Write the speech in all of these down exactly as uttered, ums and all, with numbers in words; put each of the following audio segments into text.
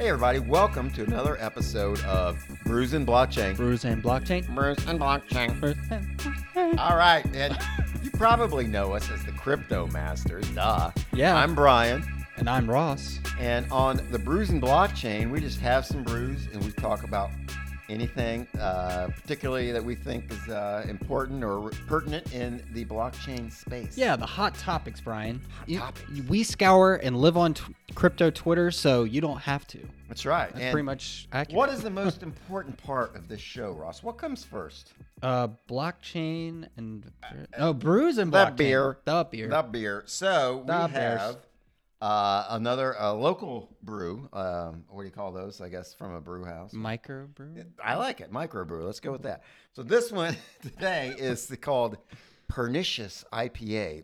Hey everybody, welcome to another episode of Brews and Blockchain. Brews and Blockchain. Brews and Blockchain. Brews and Blockchain. All right, and you probably know us as the Crypto Masters, duh. Yeah. I'm Brian. And I'm Ross. And on the Brews and Blockchain, we just have some brews and we talk about anything uh, particularly that we think is uh, important or pertinent in the blockchain space. Yeah, the hot topics, Brian. Hot you, topics. We scour and live on t- crypto Twitter, so you don't have to. That's right. That's and pretty much accurate. What is the most important part of this show, Ross? What comes first? Uh, blockchain and... Oh, brews and blockchain. The beer. The beer. The beer. So the we beers. have... Uh, another uh, local brew. Um, what do you call those? I guess from a brew house. Microbrew. I like it. Microbrew. Let's go with that. So this one today is called Pernicious I P A.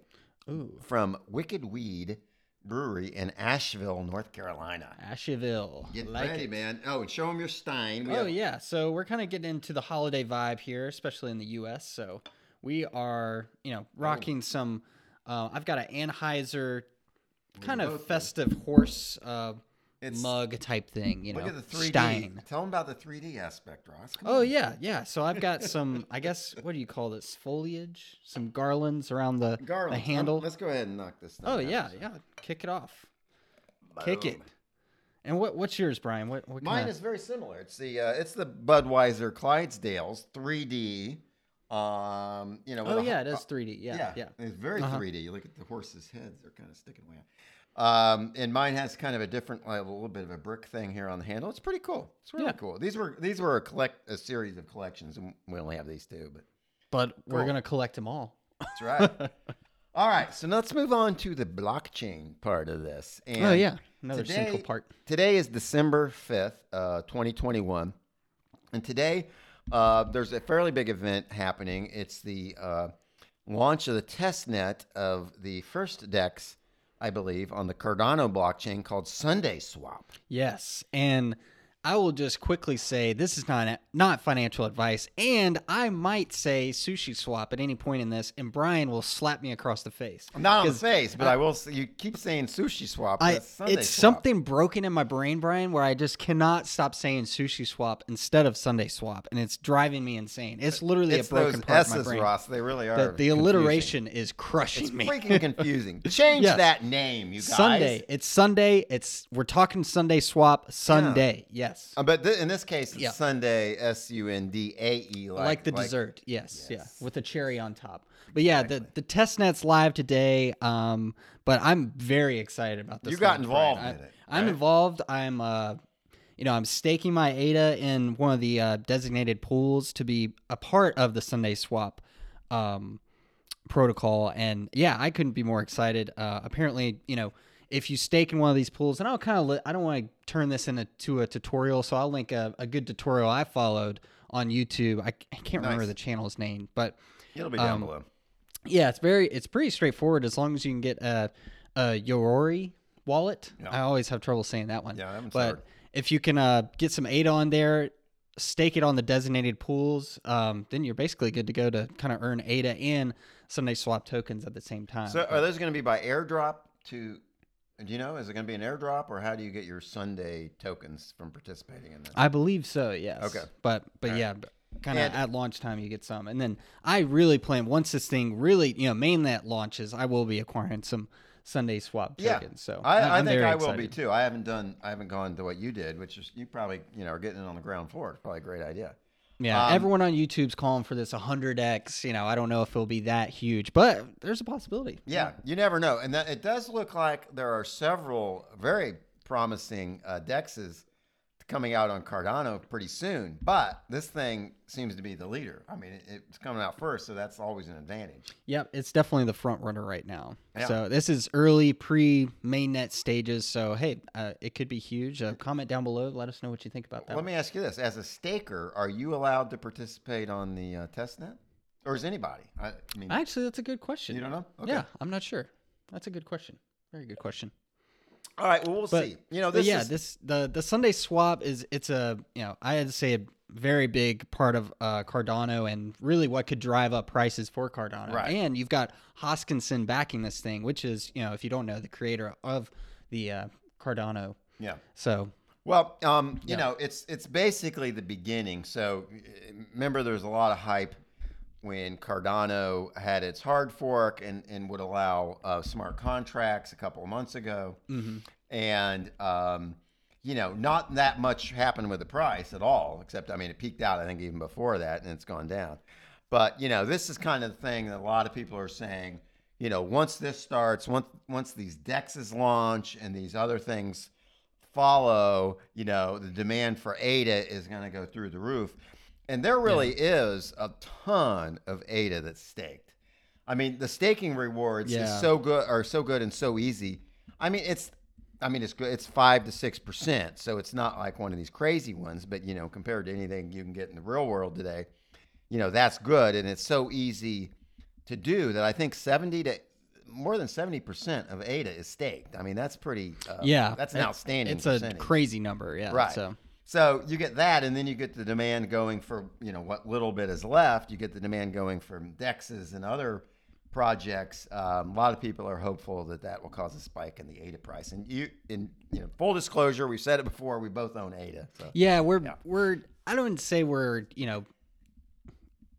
Ooh. From Wicked Weed Brewery in Asheville, North Carolina. Asheville. Get like ready, it. man. Oh, and show them your stein. We oh, have- yeah. So we're kind of getting into the holiday vibe here, especially in the U S. So we are, you know, rocking oh. some. Uh, I've got an Anheuser. Kind We're of festive there. horse uh, mug type thing, you look know. Look at the three D. Stein. Tell them about the three D aspect, Ross. Come oh, on. yeah, yeah. So I've got some, I guess, what do you call this? Foliage? Some garlands around the, garlands. the handle. Um, let's go ahead and knock this thing Oh, out, yeah, so. yeah. Kick it off. Boom. Kick it. And what what's yours, Brian? What, what Mine kinda... is very similar. It's the uh, it's the Budweiser Clydesdales three D. Um, you know. Oh yeah, a, it is three D. Yeah, yeah. yeah. It's very uh-huh. three D. You look at the horses' heads; they're kind of sticking way out. Um, and mine has kind of a different, like, a little bit of a brick thing here on the handle. It's pretty cool. It's really yeah. cool. These were these were a collect a series of collections, and we only have these two, but but cool. we're gonna collect them all. That's right. All right, so now let's move on to the blockchain part of this. And oh yeah, another today, central part. Today is December fifth, uh, twenty twenty-one, and today. Uh, there's a fairly big event happening. It's the uh, launch of the test net of the first DEX, I believe, on the Cardano blockchain called SundaeSwap. Yes, and I will just quickly say this is not not financial advice, and I might say sushi swap at any point in this, and Brian will slap me across the face. Not on the face, but I, I will. Say, you keep saying sushi swap. I, it's SundaeSwap. Something broken in my brain, Brian, where I just cannot stop saying sushi swap instead of SundaeSwap, and it's driving me insane. It's literally it's a broken part S's, of my brain. Ross, they really are. The, the alliteration is crushing it's me. It's freaking confusing. Change yes. that name, you guys. Sunday. It's Sunday. It's we're talking SundaeSwap. Sunday. Yeah. Yes. Uh, but th- in this case, it's yeah. Sundae, S U N D A E. Like, like the like, dessert, yes, yes, yeah, with a cherry on top. But yeah, exactly. the, the testnet's live today, um, but I'm very excited about this. You got involved in it. Right? I'm involved. I'm, uh, you know, I'm staking my A D A in one of the uh, designated pools to be a part of the SundaeSwap um, protocol. And yeah, I couldn't be more excited. Uh, apparently, you know, if you stake in one of these pools, and I'll kind of, li- I don't want to turn this into a tutorial, so I'll link a, a good tutorial I followed on YouTube. I, I can't nice. remember the channel's name, but it'll be um, down below. Yeah, it's very, it's pretty straightforward as long as you can get a, a Yoroi wallet. Yeah. I always have trouble saying that one. Yeah, I'm but sorry. If you can uh, get some A D A on there, stake it on the designated pools, um, then you're basically good to go to kind of earn A D A and SundaeSwap tokens at the same time. So, are those going to be by airdrop to? Do you know, is it going to be an airdrop, or how do you get your Sunday tokens from participating in this? I believe so, yes. Okay. But but All yeah, right. kind of at launch time you get some. And then I really plan, once this thing really, you know, mainnet launches, I will be acquiring some SundaeSwap yeah. tokens. So I, I, I think I excited. will be too. I haven't done, I haven't gone to what you did, which is you probably, you know, are getting it on the ground floor. It's probably a great idea. Yeah, um, everyone on YouTube's calling for this one hundred X. You know, I don't know if it'll be that huge, but there's a possibility. Yeah, yeah. you never know. And that, it does look like there are several very promising uh, DEXs coming out on Cardano pretty soon. But this thing seems to be the leader. I mean, it, it's coming out first, so that's always an advantage. Yep, it's definitely the front runner right now. Yeah. So this is early pre-mainnet stages. So, hey, uh, it could be huge. Uh, comment down below. Let us know what you think about that. Let one. me ask you this. As a staker, are you allowed to participate on the uh, testnet? Or is anybody? I, I mean, Actually, that's a good question. You don't know? Okay. Yeah, I'm not sure. That's a good question. Very good question. All right, well, we'll but, see. You know, this yeah, is... this the the SundaeSwap is it's a you know I had to say a very big part of uh, Cardano and really what could drive up prices for Cardano. Right. And you've got Hoskinson backing this thing, which is you know if you don't know the creator of the uh, Cardano. Yeah. So Well, um, you yeah. know, it's it's basically the beginning. So remember, there was a lot of hype when Cardano had its hard fork and, and would allow uh, smart contracts a couple of months ago. Mm-hmm. And, um, you know, not that much happened with the price at all, except, I mean, it peaked out, I think, even before that, and it's gone down. But, you know, this is kind of the thing that a lot of people are saying, you know, once this starts, once once these D E Xs launch and these other things follow, you know, the demand for A D A is going to go through the roof. And there really yeah. is a ton of A D A that's staked. I mean, the staking rewards yeah. is so good, are so good and so easy. I mean, it's, I mean, it's good. It's five to six percent, so it's not like one of these crazy ones. But you know, compared to anything you can get in the real world today, you know, that's good, and it's so easy to do that. I think seventy to more than seventy percent of A D A is staked. I mean, that's pretty. Uh, yeah, that's an outstanding. It's a percentage. Crazy number. Yeah, right. So. So you get that, and then you get the demand going for, you know, what little bit is left. You get the demand going from D E Xs and other projects. Um, a lot of people are hopeful that that will cause a spike in the A D A price. And you, in you know, full disclosure, we've said it before. We both own A D A. So, yeah, we're yeah. we're. I don't say we're you know,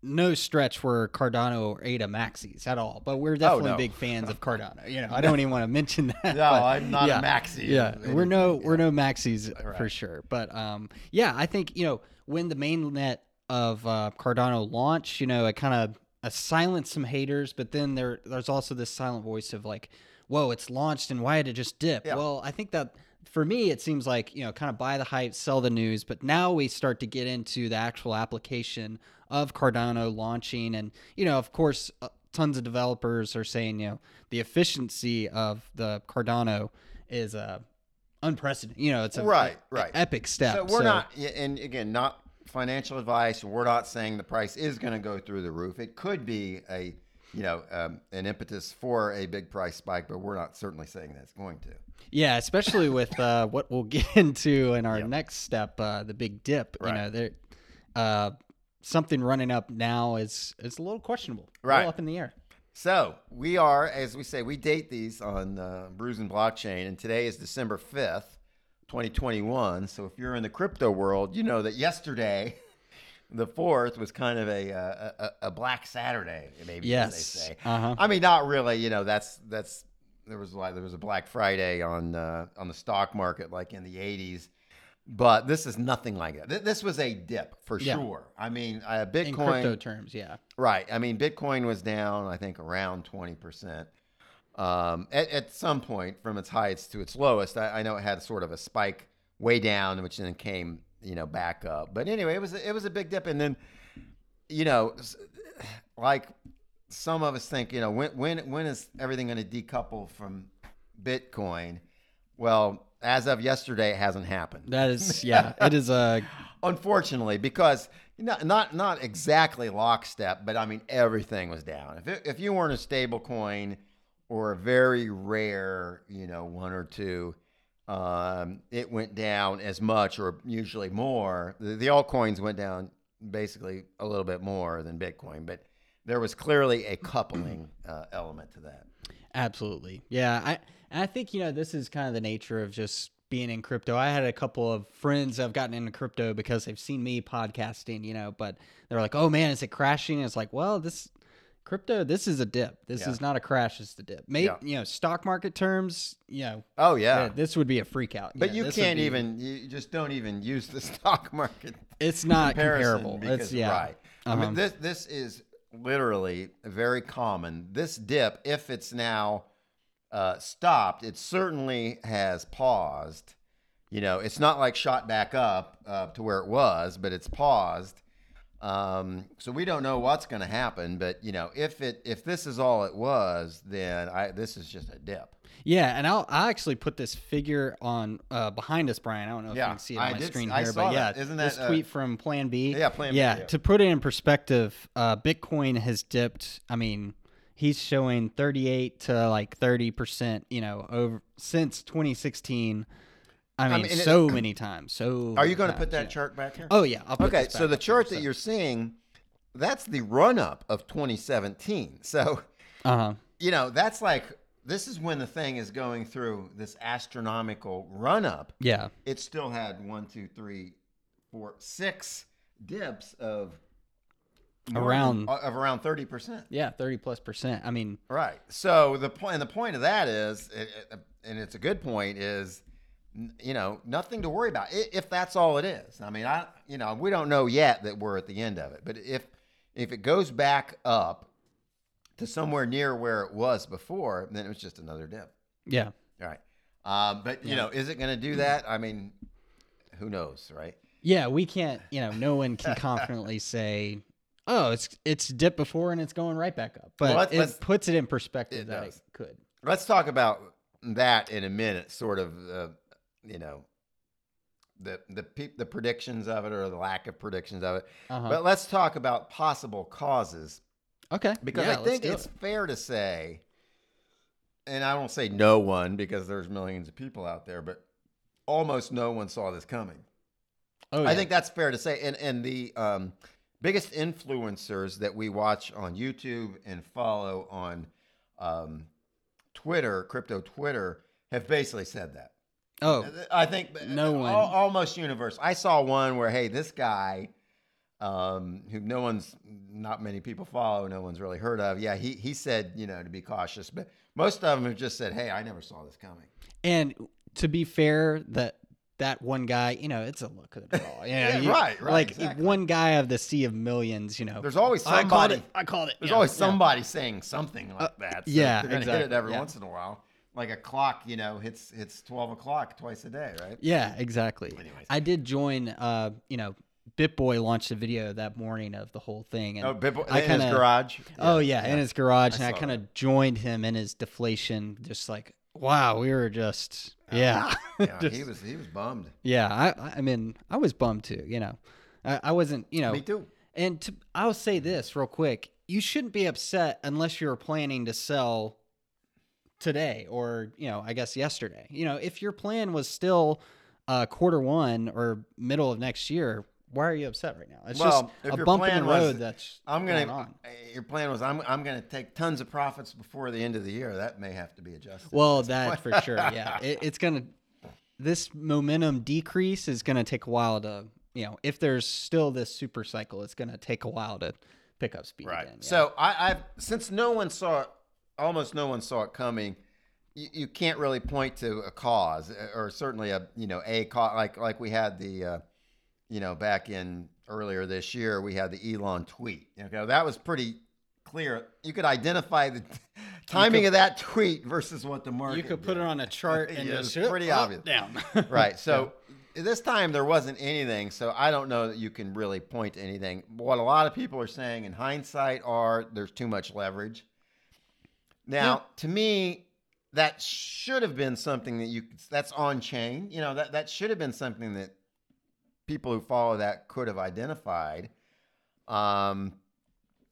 no stretch we're Cardano or A D A maxis at all, but we're definitely oh, no. big fans of Cardano. You know, I don't even want to mention that. No, but, I'm not yeah, a maxi. Yeah, anything, we're no yeah. we're no maxis right. for sure. But um, yeah, I think you know when the mainnet of uh, Cardano launched, you know, it kind of uh, silenced some haters, but then there there's also this silent voice of like, whoa, it's launched and why did it just dip? Yeah. Well, I think that. For me, it seems like, you know, kind of buy the hype, sell the news. But now we start to get into the actual application of Cardano launching. And, you know, of course, uh, tons of developers are saying, you know, the efficiency of the Cardano is uh, unprecedented. You know, it's a right, right. epic step. So we're so. not, and again, not financial advice. We're not saying the price is going to go through the roof. It could be a, you know, um, an impetus for a big price spike, but we're not certainly saying that's going to. Yeah, especially with uh, what we'll get into in our yep. next step, uh, the big dip. Right. You know, there, uh, something running up now is is a little questionable. Right, all up in the air. So we are, as we say, we date these on uh, Brews and Blockchain, and today is December fifth, twenty twenty one. So if you're in the crypto world, you know that yesterday, the fourth, was kind of a a, a Black Saturday, maybe. Yes. They say. Uh-huh. I mean, not really. You know, that's that's. There was like there was a Black Friday on uh, on the stock market like in the eighties, but this is nothing like that. Th- this was a dip for yeah. sure. I mean, uh, Bitcoin in crypto terms, yeah, right. I mean, Bitcoin was down, I think, around twenty percent um, at at some point from its highest to its lowest. I, I know it had sort of a spike way down, which then came you know back up. But anyway, it was it was a big dip, and then you know like. Some of us think, you know, when when when is everything going to decouple from Bitcoin? Well, as of yesterday, it hasn't happened. That is, yeah, it is a unfortunately because not not not exactly lockstep, but I mean everything was down. If it, if you weren't a stable coin or a very rare, you know, one or two, um, it went down as much or usually more. The, the altcoins went down basically a little bit more than Bitcoin, but. There was clearly a coupling uh, element to that. Absolutely. Yeah. I I think, you know, this is kind of the nature of just being in crypto. I had a couple of friends that have gotten into crypto because they've seen me podcasting, you know, but they're like, oh, man, is it crashing? And it's like, well, this crypto, this is a dip. This yeah. is not a crash. It's the dip. Maybe, yeah. you know, stock market terms, you know. Oh, yeah. yeah this would be a freak out. But yeah, you can't be, even, you just don't even use the stock market. It's not comparable. Because, it's, yeah. Right. Um, I mean, this this is. Literally very common. This dip, if it's now uh, stopped, it certainly has paused. You know, it's not like shot back up uh, to where it was, but it's paused. Um, so we don't know what's going to happen. But you know, if it if this is all it was, then I, this is just a dip. Yeah, and I'll I actually put this figure on uh, behind us, Brian. I don't know if yeah, you can see it on I my did, screen I here, but yeah, that. Isn't that this uh, tweet from Plan B? Yeah, Plan yeah, B. Yeah, to put it in perspective, uh, Bitcoin has dipped. I mean, he's showing thirty-eight to like thirty percent, you know, over since twenty sixteen. I mean, I mean so it, many times. So are you going to put that yeah. chart back here? Oh yeah, I'll put okay. This back so the chart here, that so. You're seeing, that's the run up of twenty seventeen. So, uh-huh. you know, that's like. this is when the thing is going through this astronomical run up. Yeah. It still had one, two, three, four, six dips of around than, of around thirty percent. Yeah. thirty plus percent. I mean, right. So the point, and the point of that is, and it's a good point, is, you know, nothing to worry about if that's all it is. I mean, I, you know, we don't know yet that we're at the end of it, but if, if it goes back up to somewhere near where it was before, then it was just another dip. Yeah. All right. Um, but you yeah. know, is it going to do that? I mean, who knows? Right. Yeah. We can't, you know, no one can confidently say, oh, it's, it's dipped before and it's going right back up, but well, let's, it let's, puts it in perspective it that does. It could. Let's talk about that in a minute, sort of, uh, you know, the the pe- the predictions of it or the lack of predictions of it. Uh-huh. But let's talk about possible causes. Okay. Because yeah, I think it's it. fair to say, and I don't say no one because there's millions of people out there, but almost no one saw this coming. Oh, yeah. I think that's fair to say. And and the um, biggest influencers that we watch on YouTube and follow on um, Twitter, crypto Twitter, have basically said that. Oh, I think no one. Almost universal. I saw one where, hey, this guy, um, who no one's, not many people follow, no one's really heard of. Yeah, he he said, you know, to be cautious, but most of them have just said, hey, I never saw this coming. And to be fair, that that one guy, you know, it's a look at it all. You know, yeah, you, right, right. Like exactly. One guy of the sea of millions, you know. There's always somebody. I called it. I called it. There's yeah, always somebody yeah. saying something like uh, that. So yeah, they're gonna exactly. hit it every yeah. once in a while. Like a clock, you know, hits hits twelve o'clock twice a day, right? Yeah, exactly. Anyways. I did join. Uh, you know, BitBoy launched a video that morning of the whole thing. And oh, BitBoy in kinda, his garage. Oh yeah, yeah, in his garage, I and I kind of joined him in his deflation, just like, wow, we were just yeah. yeah just, he was he was bummed. Yeah, I I mean I was bummed too. You know, I, I wasn't. You know, me too. And to, I'll say this real quick: you shouldn't be upset unless you're planning to sell today, or, you know, I guess yesterday. You know, if your plan was still uh, quarter one or middle of next year, why are you upset right now? It's well, just a bump in the road was, that's I'm gonna, going on. Your plan was I'm I'm going to take tons of profits before the end of the year. That may have to be adjusted. Well, that for sure. Yeah, it, it's going to this momentum decrease is going to take a while to, you know, if there's still this super cycle, it's going to take a while to pick up speed. Right. Again, yeah. So I, I've since no one saw. Almost no one saw it coming. You, you can't really point to a cause, or certainly a you know a cause like like we had the uh, you know back in earlier this year we had the Elon tweet. Okay, that was pretty clear. You could identify the timing could, of that tweet versus what the market. You could put did. It on a chart and yeah, just it was pretty up, obvious. Down. Right. So yeah. This time there wasn't anything. So I don't know that you can really point to anything. What a lot of people are saying in hindsight are there's too much leverage. Now, yeah. to me, that should have been something that you, that's on chain. You know, that, that should have been something that people who follow that could have identified. Um,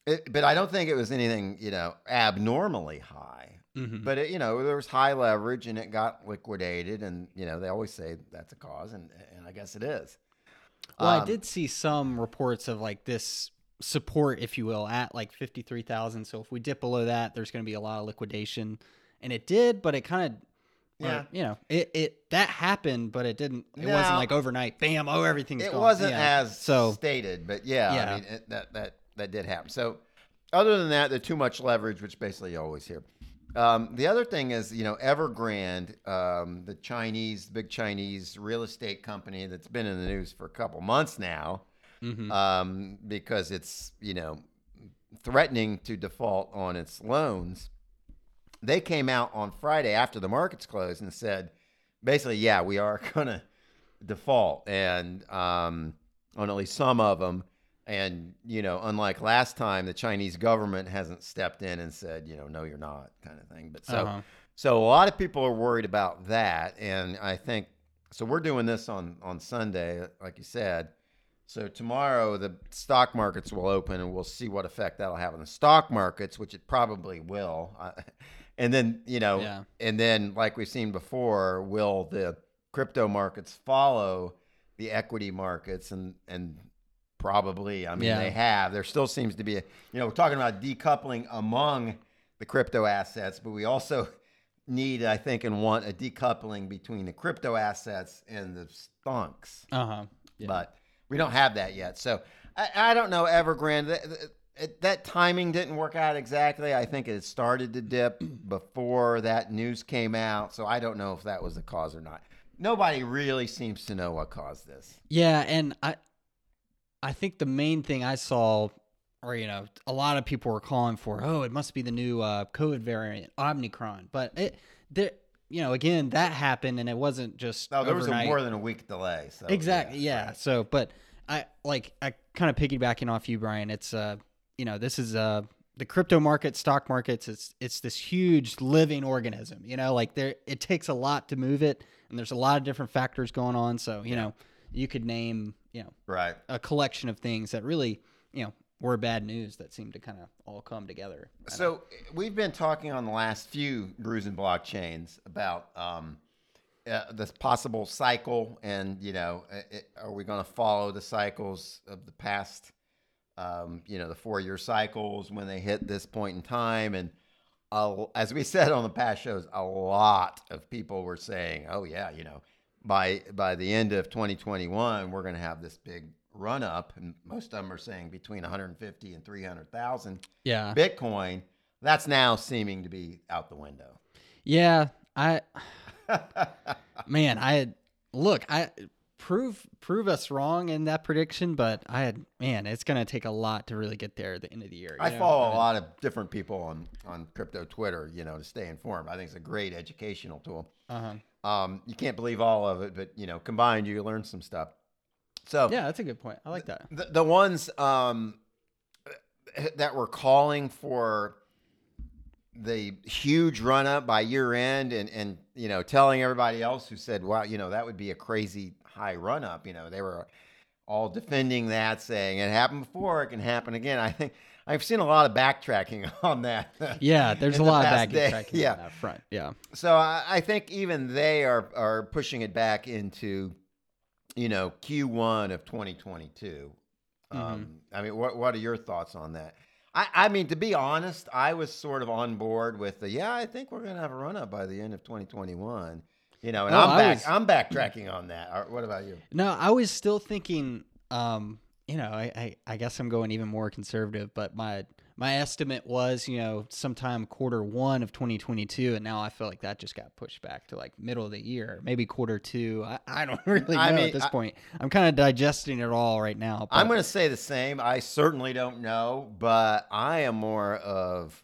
it, but I don't think it was anything, you know, abnormally high. Mm-hmm. But, it, you know, there was high leverage and it got liquidated. And, you know, they always say that's a cause. And, and I guess it is. Well, um, I did see some reports of like this support, if you will, at like fifty-three thousand. So if we dip below that, there's going to be a lot of liquidation, and it did, but it kind of, yeah, or, you know, it, it, that happened, but it didn't, it no, wasn't like overnight, bam, oh, everything's it gone. Wasn't yeah. as so, stated, but yeah, yeah. I mean, it, that, that, that did happen. So other than that, there's too much leverage, which basically you always hear. Um, the other thing is, you know, Evergrande, um, the Chinese, big Chinese real estate company that's been in the news for a couple months now. Mm-hmm. Um, because it's, you know, threatening to default on its loans. They came out on Friday after the markets closed and said, basically, yeah, we are going to default and um, on at least some of them. And, you know, unlike last time, the Chinese government hasn't stepped in and said, you know, no, you're not kind of thing. But so, uh-huh. so a lot of people are worried about that. And I think, so we're doing this on, on Sunday, like you said. So tomorrow the stock markets will open and we'll see what effect that'll have on the stock markets, which it probably will. Uh, and then, you know, yeah. and then like we've seen before, will the crypto markets follow the equity markets? And, and probably, I mean, yeah. they have, there still seems to be a, you know, we're talking about decoupling among the crypto assets, but we also need, I think, and want a decoupling between the crypto assets and the stonks. Uh-huh. Yeah. But we don't have that yet. So I, I don't know, Evergrande. That, that, that timing didn't work out exactly. I think it started to dip before that news came out. So I don't know if that was the cause or not. Nobody really seems to know what caused this. Yeah, and I I think the main thing I saw, or, you know, a lot of people were calling for, oh, it must be the new uh, COVID variant, Omicron. But, it, there, you know, again, that happened, and it wasn't just No, there overnight. was a more than a week delay. So, exactly, yeah. yeah. Right. So, but I, like, I kind of piggybacking off you, Brian. It's, uh, you know, this is uh, the crypto market, stock markets, it's it's this huge living organism, you know, like there it takes a lot to move it. And there's a lot of different factors going on. So, you yeah. know, you could name, you know, right. a collection of things that really, you know, were bad news that seemed to kind of all come together. So know. we've been talking on the last few Brews and Blockchains about um, uh, this possible cycle. And, you know, it, are we going to follow the cycles of the past, um, you know, the four-year cycles when they hit this point in time? And Uh, as we said on the past shows, a lot of people were saying, oh, yeah, you know, by by the end of twenty twenty-one, we're going to have this big run up. And most of them are saying between one hundred fifty and three hundred thousand yeah. Bitcoin. That's now seeming to be out the window. Yeah, I man, I look, I prove prove us wrong in that prediction, but I had man, it's gonna take a lot to really get there at the end of the year. I know? follow I mean, a lot of different people on on crypto Twitter, you know, to stay informed. I think it's a great educational tool. Uh-huh. Um, you can't believe all of it, but you know, combined, you learn some stuff. So yeah, that's a good point. I like that. The, the ones um that were calling for the huge run up by year end, and and you know, telling everybody else who said, wow, you know, that would be a crazy high run up, you know, they were all defending that, saying it happened before, it can happen again. I think I've seen a lot of backtracking on that. Yeah, there's a lot of backtracking yeah. on that front. Yeah. So I, I think even they are are pushing it back into, you know, Q one of twenty twenty-two. Mm-hmm. Um, I mean, what what are your thoughts on that? I, I mean, to be honest, I was sort of on board with the, yeah, I think we're going to have a run up by the end of twenty twenty-one. You know, and oh, I'm back. Was, I'm backtracking on that. What about you? No, I was still thinking. Um, you know, I, I, I guess I'm going even more conservative, but my my estimate was, you know, sometime quarter one of twenty twenty-two, and now I feel like that just got pushed back to like middle of the year, maybe quarter two. I, I don't really know I mean, at this I, point. I'm kind of digesting it all right now. But I'm going to say the same. I certainly don't know, but I am more of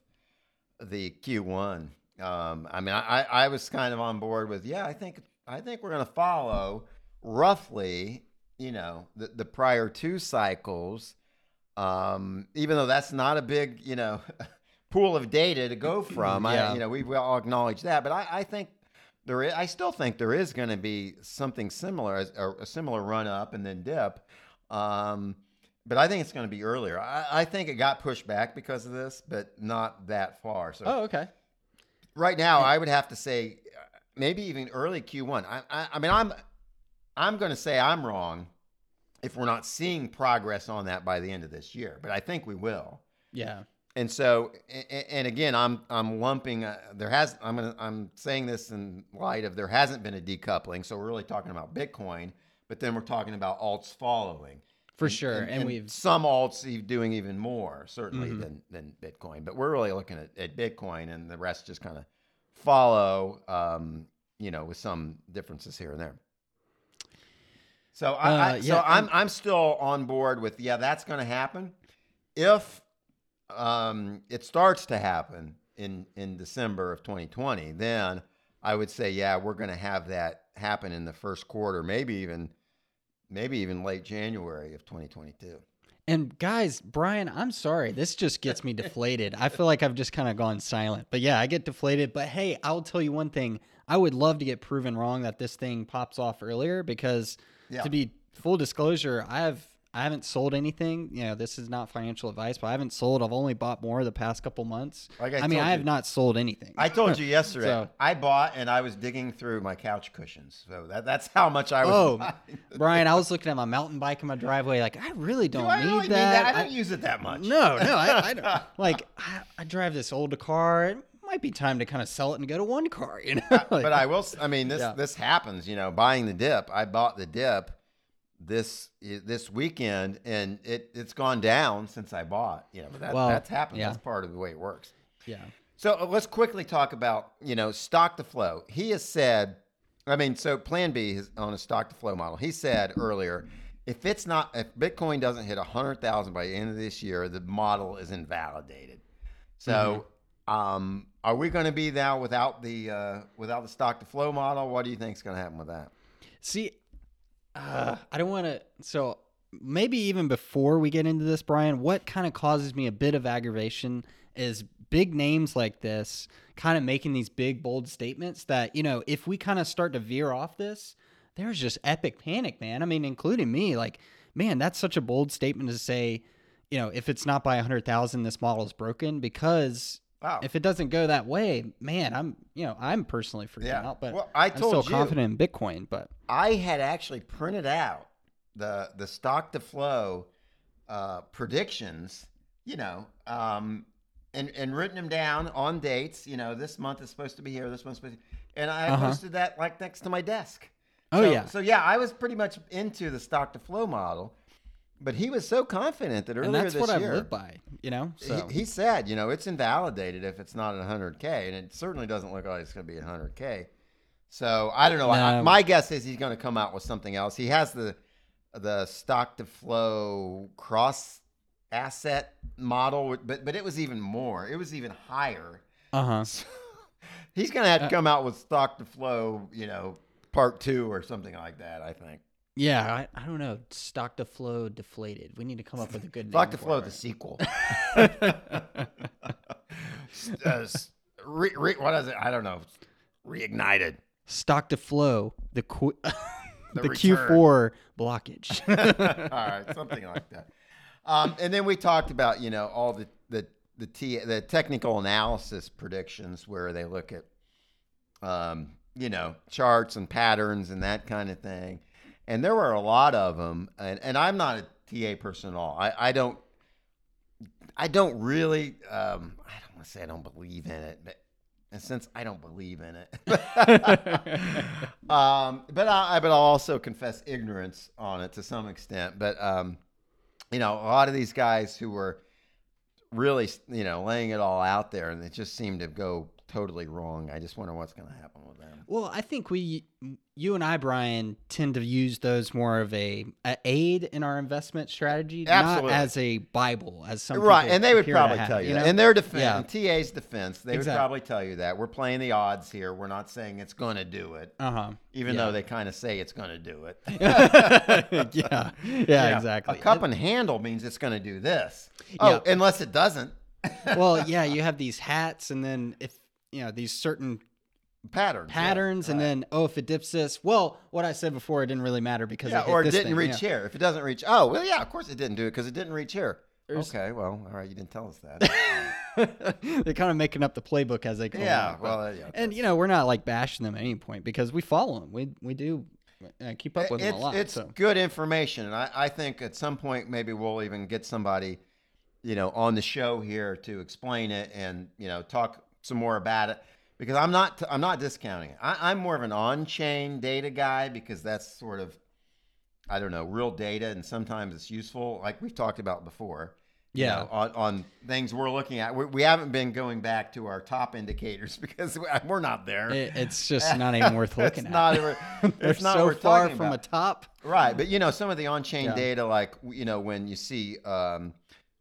the Q one. Um, I mean, I, I was kind of on board with, yeah, I think I think we're going to follow roughly, you know, the, the prior two cycles, um, even though that's not a big, you know, pool of data to go from. Yeah. I, you know, we will all acknowledge that. But I, I think there is, I still think there is going to be something similar, a, a similar run up and then dip. Um, but I think it's going to be earlier. I, I think it got pushed back because of this, but not that far. So. Oh, okay. Right now, I would have to say maybe even early Q one. I, I, I mean, I'm I'm going to say I'm wrong if we're not seeing progress on that by the end of this year, but I think we will. Yeah. And so, and, and again, I'm I'm lumping. Uh, there has I'm gonna, I'm saying this in light of there hasn't been a decoupling, so we're really talking about Bitcoin, but then we're talking about alts following for and, sure, and, and, and we've some alts doing even more certainly mm-hmm. than than Bitcoin, but we're really looking at, at Bitcoin, and the rest just kind of follow, um, you know, with some differences here and there. So I, uh, I yeah, so and- I'm I'm still on board with yeah that's going to happen if um, it starts to happen in in December of twenty twenty. Then I would say yeah we're going to have that happen in the first quarter, maybe even. Maybe even late January of twenty twenty-two. And guys, Brian, I'm sorry. This just gets me deflated. I feel like I've just kind of gone silent. But yeah, I get deflated. But hey, I'll tell you one thing. I would love to get proven wrong that this thing pops off earlier because yeah. to be full disclosure, I have I haven't sold anything. You know, this is not financial advice, but I haven't sold. I've only bought more the past couple months. Like I, I mean, I have you, not sold anything. I told you yesterday. So, I bought and I was digging through my couch cushions. So that, that's how much I was Oh, buying. Brian, I was looking at my mountain bike in my driveway like, I really don't Do I need, really that. need that. I don't I, use it that much. No, no. I, I don't. Like, I, I drive this old car. might be time to kind of sell it and go to one car, you know? Like, but I will, I mean, this, yeah. this happens, you know, buying the dip. I bought the dip this, this weekend and it, it's gone down since I bought, you know, but that, well, that's happened. Yeah. That's part of the way it works. Yeah. So let's quickly talk about, you know, stock to flow. He has said, I mean, so Plan B is on a stock to flow model. He said earlier, if it's not, if Bitcoin doesn't hit one hundred thousand by the end of this year, the model is invalidated. So, mm-hmm. um, are we going to be now without the uh, without the stock to flow model? What do you think is going to happen with that? See, uh, I don't want to. So maybe even before we get into this, Brian, what kind of causes me a bit of aggravation is big names like this kind of making these big bold statements that, you know, if we kind of start to veer off this, there's just epic panic, man. I mean, including me. Like, man, that's such a bold statement to say. You know, if it's not by one hundred thousand, this model is broken, because wow. if it doesn't go that way, man, I'm, you know, I'm personally freaking yeah. out, but well, I told I'm still you, confident in Bitcoin. But I had actually printed out the, the stock to flow uh, predictions, you know, um, and, and written them down on dates, you know, this month is supposed to be here, this month's supposed to be, and I uh-huh. posted that like next to my desk. Oh so, yeah. So yeah, I was pretty much into the stock to flow model. But he was so confident that earlier this year. And that's what I live by, you know? So. He, he said, you know, it's invalidated if it's not at one hundred K, and it certainly doesn't look like it's going to be at one hundred K. So I don't know. No. I, my guess is he's going to come out with something else. He has the the stock to flow cross asset model, but but it was even more. It was even higher. Uh-huh. So he's going to have to come out with stock to flow, you know, part two or something like that, I think. Yeah, I, I don't know. Stock to flow deflated. We need to come up with a good name. Stock to flow, it. The sequel. uh, re, re, what is it? I don't know. Reignited. Stock to flow, the qu- the, the Q four blockage. All right, something like that. Um, and then we talked about, you know, all the the the, t- the technical analysis predictions where they look at, um, you know, charts and patterns and that kind of thing. And there were a lot of them, and, and I'm not a T A person at all. I, I don't, I don't really, um, I don't want to say I don't believe in it, but and since I don't believe in it, um, but I, but I'll also confess ignorance on it to some extent. But um, you know, a lot of these guys who were really, you know, laying it all out there, and it just seemed to go totally wrong. I just wonder what's going to happen with them. Well, I think we, you and I, Brian, tend to use those more of a, a aid in our investment strategy, Absolutely. Not as a Bible, as some right. people and they would probably have, tell you, you know? That. In their defense, yeah. in T A's defense, they exactly. would probably tell you that we're playing the odds here. We're not saying it's going to do it, uh-huh. even yeah. though they kind of say it's going to do it. yeah. yeah, yeah, exactly. A cup it, and handle means it's going to do this. Oh, yeah. Unless it doesn't. Well, yeah, you have these hats, and then if you know, these certain patterns, patterns, yeah, right. and then, oh, if it dips this, well, what I said before, it didn't really matter because yeah, it hit or it this didn't thing, reach yeah. here. If it doesn't reach, oh, well, yeah, of course it didn't do it because it didn't reach here. There's, okay, well, all right, you didn't tell us that. They're kind of making up the playbook as they go. Yeah, on, well, but, yeah. And you know, we're not like bashing them at any point because we follow them. We we do uh, keep up with it's, them a lot. It's so. Good information, and I, I think at some point maybe we'll even get somebody, you know, on the show here to explain it and you know talk some more about it because I'm not, t- I'm not discounting it. I- I'm more of an on-chain data guy because that's sort of, I don't know, real data. And sometimes it's useful. Like we've talked about before, yeah. you know, on, on things we're looking at. We, we haven't been going back to our top indicators because we're not there. It, it's just not even worth looking it's at. Not, it's not so worth far talking from about. A top. Right. But you know, some of the on-chain yeah. data, like, you know, when you see, um,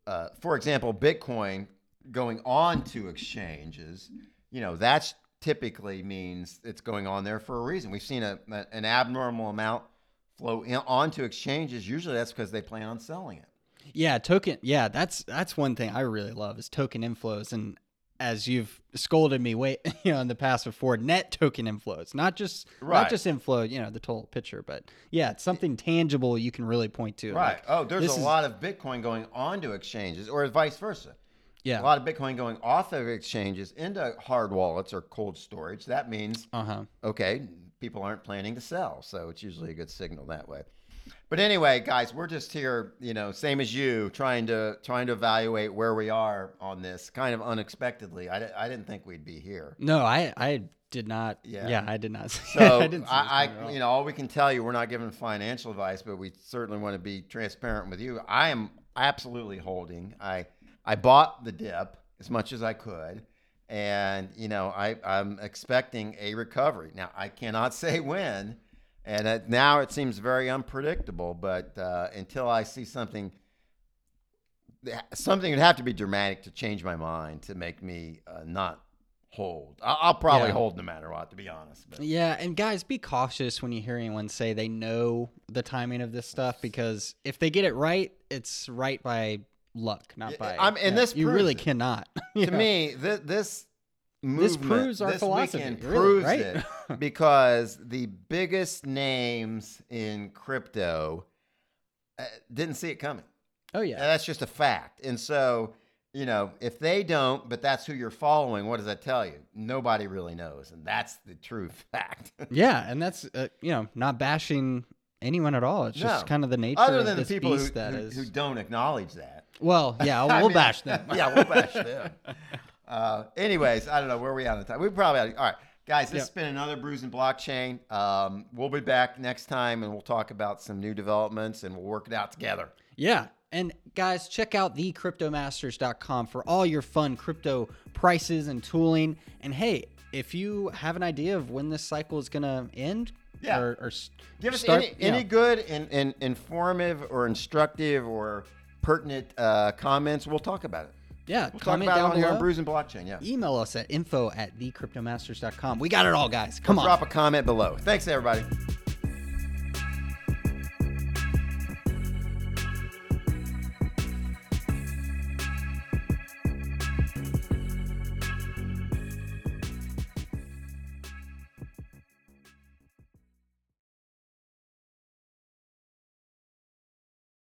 uh, for example, Bitcoin, going on to exchanges, you know, that's typically means it's going on there for a reason. We've seen a, a an abnormal amount flow in, onto exchanges. Usually that's because they plan on selling it. Yeah. Token. Yeah. That's, that's one thing I really love is token inflows. And as you've scolded me way, you know, in the past before, net token inflows, not just, right. not just inflow, you know, the total picture, but yeah, it's something tangible you can really point to. Right. Like, oh, there's a is, lot of Bitcoin going onto exchanges or vice versa. Yeah, a lot of Bitcoin going off of exchanges into hard wallets or cold storage. That means, uh-huh. okay, people aren't planning to sell. So it's usually a good signal that way. But anyway, guys, we're just here, you know, same as you, trying to trying to evaluate where we are on this kind of unexpectedly. I, I didn't think we'd be here. No, I I did not. Yeah, yeah I did not. So I, didn't I, I you know, all we can tell you, we're not giving financial advice, but we certainly want to be transparent with you. I am absolutely holding. I I bought the dip as much as I could. And, you know, I, I'm expecting a recovery. Now, I cannot say when. And it, now it seems very unpredictable, but uh, until I see something, something would have to be dramatic to change my mind to make me uh, not hold. I'll, I'll probably yeah. hold no matter what, to be honest. But. Yeah, and guys, be cautious when you hear anyone say they know the timing of this stuff, because if they get it right, it's right by luck, not by. I'm, and yeah, this you really it. Cannot. You to know? Me, th- this. Movement, this proves our this philosophy. This weekend proves really, right? it because the biggest names in crypto uh, didn't see it coming. Oh, yeah. And that's just a fact. And so, you know, if they don't, but that's who you're following, what does that tell you? Nobody really knows. And that's the true fact. Yeah. And that's, uh, you know, not bashing anyone at all. It's no. just kind of the nature Other than of this the people beast who, that who, is. Who don't acknowledge that. Well, yeah, we'll mean, bash them. Yeah, we'll bash them. Uh, anyways, I don't know where we are on the time. We probably, all right, guys, this yep. has been another Brews and Blockchain. Um, we'll be back next time and we'll talk about some new developments and we'll work it out together. Yeah. And guys, check out the crypto masters dot com for all your fun crypto prices and tooling. And hey, if you have an idea of when this cycle is going to end, yeah. or, or give start, us any, any good and, and informative or instructive or pertinent uh, comments, we'll talk about it. Yeah, we'll comment talk about down it on below. Here on Brews and Blockchain. Yeah, email us at info at the crypto masters dot com. We got it all, guys. Come we'll on, drop a comment below. Thanks, everybody.